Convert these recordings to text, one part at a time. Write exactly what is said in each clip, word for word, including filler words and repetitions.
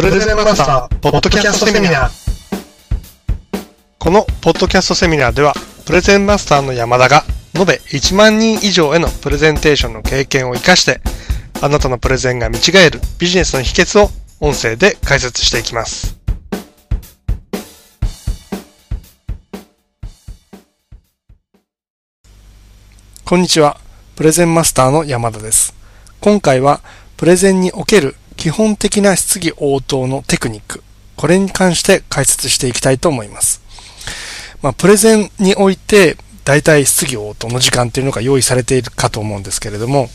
プレゼンマスターポッドキャストセミナー。このポッドキャストセミナーでは、プレゼンマスターの山田が延べいちまんにん以上へのプレゼンテーションの経験を生かして、あなたのプレゼンが見違えるビジネスの秘訣を音声で解説していきます。こんにちは、プレゼンマスターの山田です。今回はプレゼンにおける基本的な質疑応答のテクニック、これに関して解説していきたいと思います。まあ、プレゼンにおいてだいたい質疑応答の時間というのが用意されているかと思うんですけれども、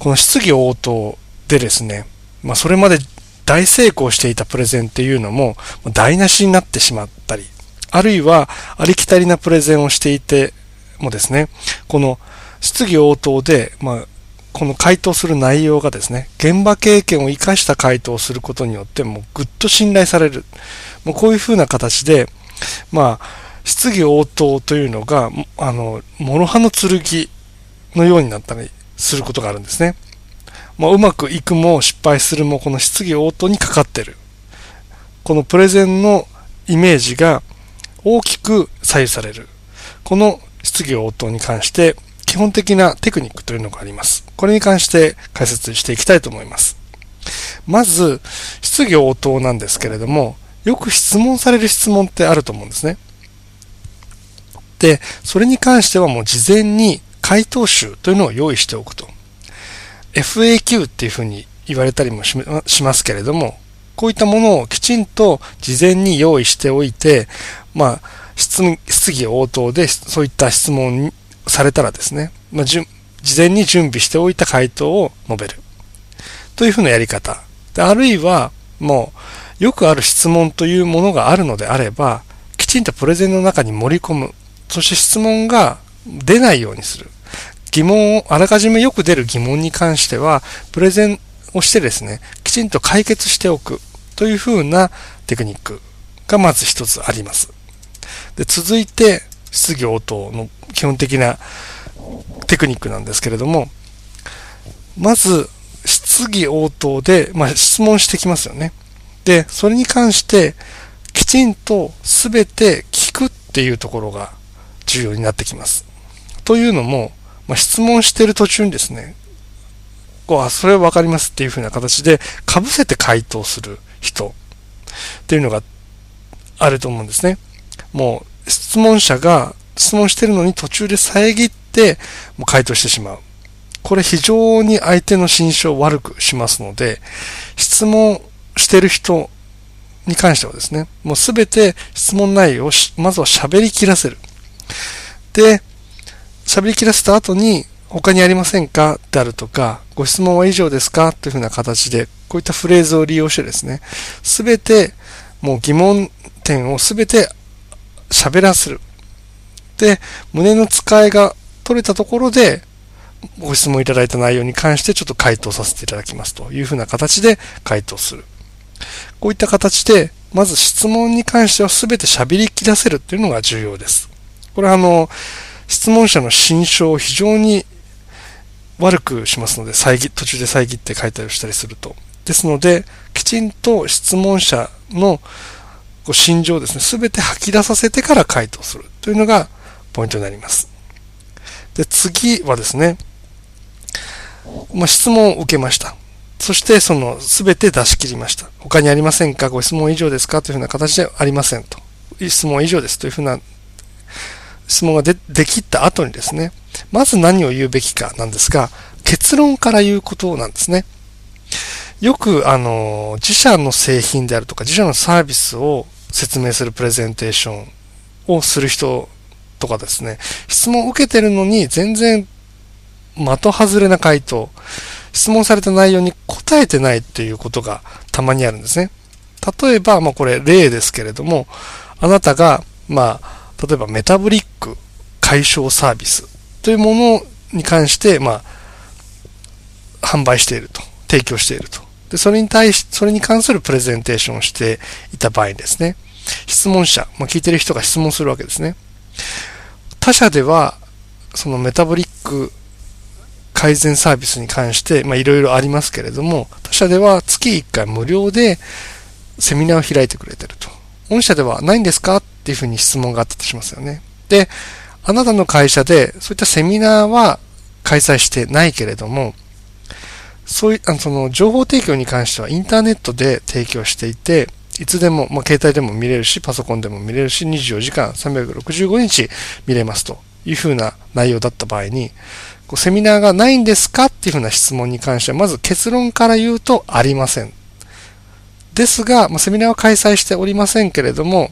この質疑応答でですね、まあ、それまで大成功していたプレゼンっていうのも台無しになってしまったり、あるいはありきたりなプレゼンをしていてもですね、この質疑応答でまあこの回答する内容がですね、現場経験を生かした回答をすることによってもうぐっと信頼される。もうこういう風な形で、まあ、質疑応答というのが、あの、諸刃の剣のようになったりすることがあるんですね。まあ、うまくいくも失敗するも、この質疑応答にかかってる。このプレゼンのイメージが大きく左右される。この質疑応答に関して、基本的なテクニックというのがあります。これに関して解説していきたいと思います。まず、質疑応答なんですけれども、よく質問される質問ってあると思うんですね。で、それに関してはもう事前に回答集というのを用意しておくと。エフエーキュー っていうふうに言われたりもしますけれども、こういったものをきちんと事前に用意しておいて、まあ、質疑応答でそういった質問にされたらですね、まあ、事前に準備しておいた回答を述べるというふうなやり方で、あるいはもうよくある質問というものがあるのであれば、きちんとプレゼンの中に盛り込む。そして質問が出ないようにする。疑問をあらかじめよく出る疑問に関してはプレゼンをしてですね、きちんと解決しておくというふうなテクニックがまず一つあります。で、続いて質疑応答の基本的なテクニックなんですけれども、まず質疑応答で、まあ、質問してきますよね。で、それに関してきちんとすべて聞くっていうところが重要になってきます。というのも、まあ、質問している途中にですね、こう、あ、それはわかりますっていうふうな形で被せて回答する人っていうのがあると思うんですね。もう質問者が質問してるのに途中で遮ってもう回答してしまう。これ非常に相手の心象を悪くしますので、質問してる人に関してはですね、もうすべて質問内容をまずは喋り切らせる。で、喋り切らせた後に、他にありませんかであるとか、ご質問は以上ですかというふうな形で、こういったフレーズを利用してですね、すべてもう疑問点をすべて喋らせる。で、胸の使いが取れたところで、ご質問いただいた内容に関してちょっと回答させていただきますというふうな形で回答する。こういった形で、まず質問に関してはすべて喋り切らせるっていうのが重要です。これはあの、質問者の心象を非常に悪くしますので、遮途中で遮って回答をしたりすると。ですので、きちんと質問者の心情をですね、すべて吐き出させてから回答するというのがポイントになります。で、次はですね、まあ、質問を受けました。そしてそのすべて出し切りました。他にありませんか？ご質問以上ですか？というふうな形でありませんと。質問以上ですというふうな質問が で, できた後にですね、まず何を言うべきかなんですが、結論から言うことなんですね。よくあの自社の製品であるとか自社のサービスを説明するプレゼンテーションをする人とかですね、質問を受けてるのに全然的外れな回答、質問された内容に答えてないっていうことがたまにあるんですね。例えば、まあこれ例ですけれども、あなたがまあ例えばメタボリック解消サービスというものに関してまあ販売していると、提供していると。で、それに対し、それに関するプレゼンテーションをしていた場合ですね、質問者、まあ、聞いてる人が質問するわけですね。他社では、そのメタボリック改善サービスに関して、まあ、いろいろありますけれども、他社では月いっかい無料でセミナーを開いてくれてると。御社ではないんですかっていうふうに質問があったとしますよね。で、あなたの会社でそういったセミナーは開催してないけれども、そういう、あの、その情報提供に関してはインターネットで提供していて、いつでも、まあ、携帯でも見れるし、パソコンでも見れるし、にじゅうよじかんさんびゃくろくじゅうごにち見れますというふうな内容だった場合に、こうセミナーがないんですかっていうふうな質問に関しては、まず結論から言うとありません。ですが、まあ、セミナーは開催しておりませんけれども、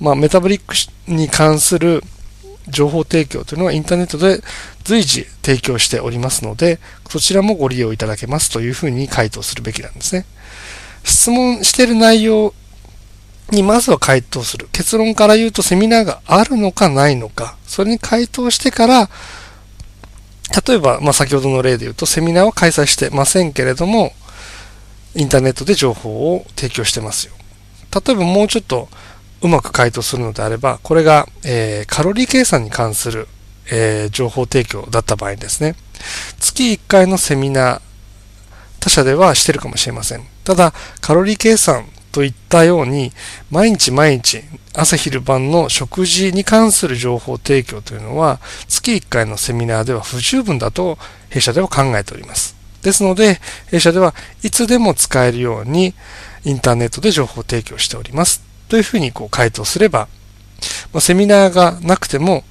まあ、メタブリックに関する情報提供というのはインターネットで随時提供しておりますので、そちらもご利用いただけますというふうに回答するべきなんですね。質問している内容にまずは回答する。結論から言うとセミナーがあるのかないのか、それに回答してから、例えば、まあ、先ほどの例で言うとセミナーは開催してませんけれども、インターネットで情報を提供してますよ。例えばもうちょっとうまく回答するのであれば、これが、えー、カロリー計算に関する、えー、情報提供だった場合ですね。月いっかいのセミナー、他社ではしてるかもしれません。ただ、カロリー計算といったように、毎日毎日、朝昼晩の食事に関する情報提供というのは、月いっかいのセミナーでは不十分だと、弊社では考えております。ですので、弊社ではいつでも使えるようにインターネットで情報提供しております。というふうにこう回答すれば、セミナーがなくても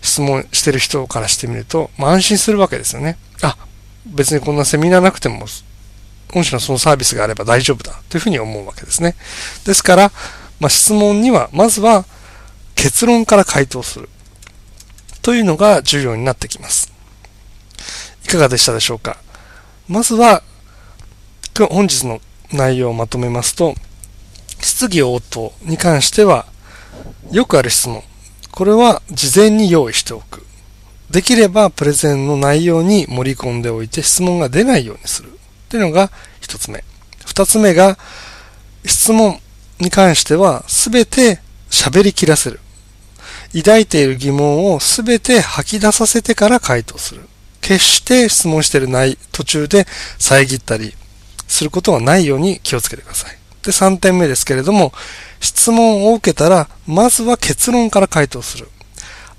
質問してる人からしてみると、まあ、安心するわけですよね。あ、別にこんなセミナーなくても、御社のそのサービスがあれば大丈夫だというふうに思うわけですね。ですから、まあ、質問にはまずは結論から回答するというのが重要になってきます。いかがでしたでしょうか。まずは、本日の内容をまとめますと、質疑応答に関しては、よくある質問。これは事前に用意しておく。できればプレゼンの内容に盛り込んでおいて質問が出ないようにする。というのが一つ目。二つ目が、質問に関してはすべて喋り切らせる。抱いている疑問をすべて吐き出させてから回答する。決して質問しているない途中で遮ったりすることはないように気をつけてください。で、さんてんめですけれども、質問を受けたら、まずは結論から回答する。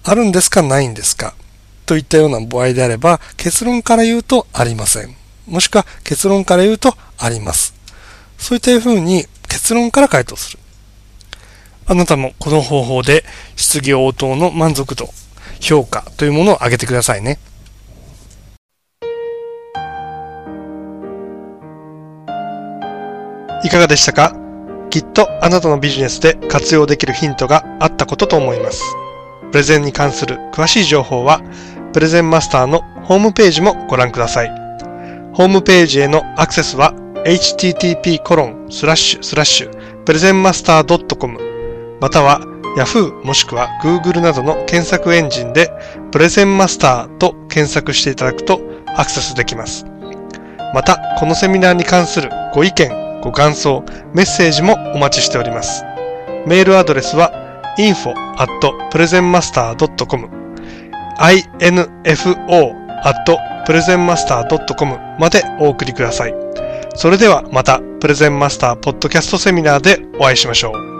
あるんですか、ないんですかといったような場合であれば、結論から言うとありません。もしくは結論から言うとあります。そういったふうに結論から回答する。あなたもこの方法で質疑応答の満足度、評価というものを上げてくださいね。いかがでしたか？きっとあなたのビジネスで活用できるヒントがあったことと思います。プレゼンに関する詳しい情報は、プレゼンマスターのホームページもご覧ください。ホームページへのアクセスは エイチティーティーピーコロンスラッシュスラッシュプレゼンマスタードットコム または Yahoo もしくは Google などの検索エンジンでプレゼンマスターと検索していただくとアクセスできます。また、このセミナーに関するご意見、ご感想、メッセージもお待ちしております。メールアドレスは インフォ アット プレゼンマスター ドット コム インフォ アット プレゼンマスター ドット コム までお送りください。それではまたプレゼンマスターポッドキャストセミナーでお会いしましょう。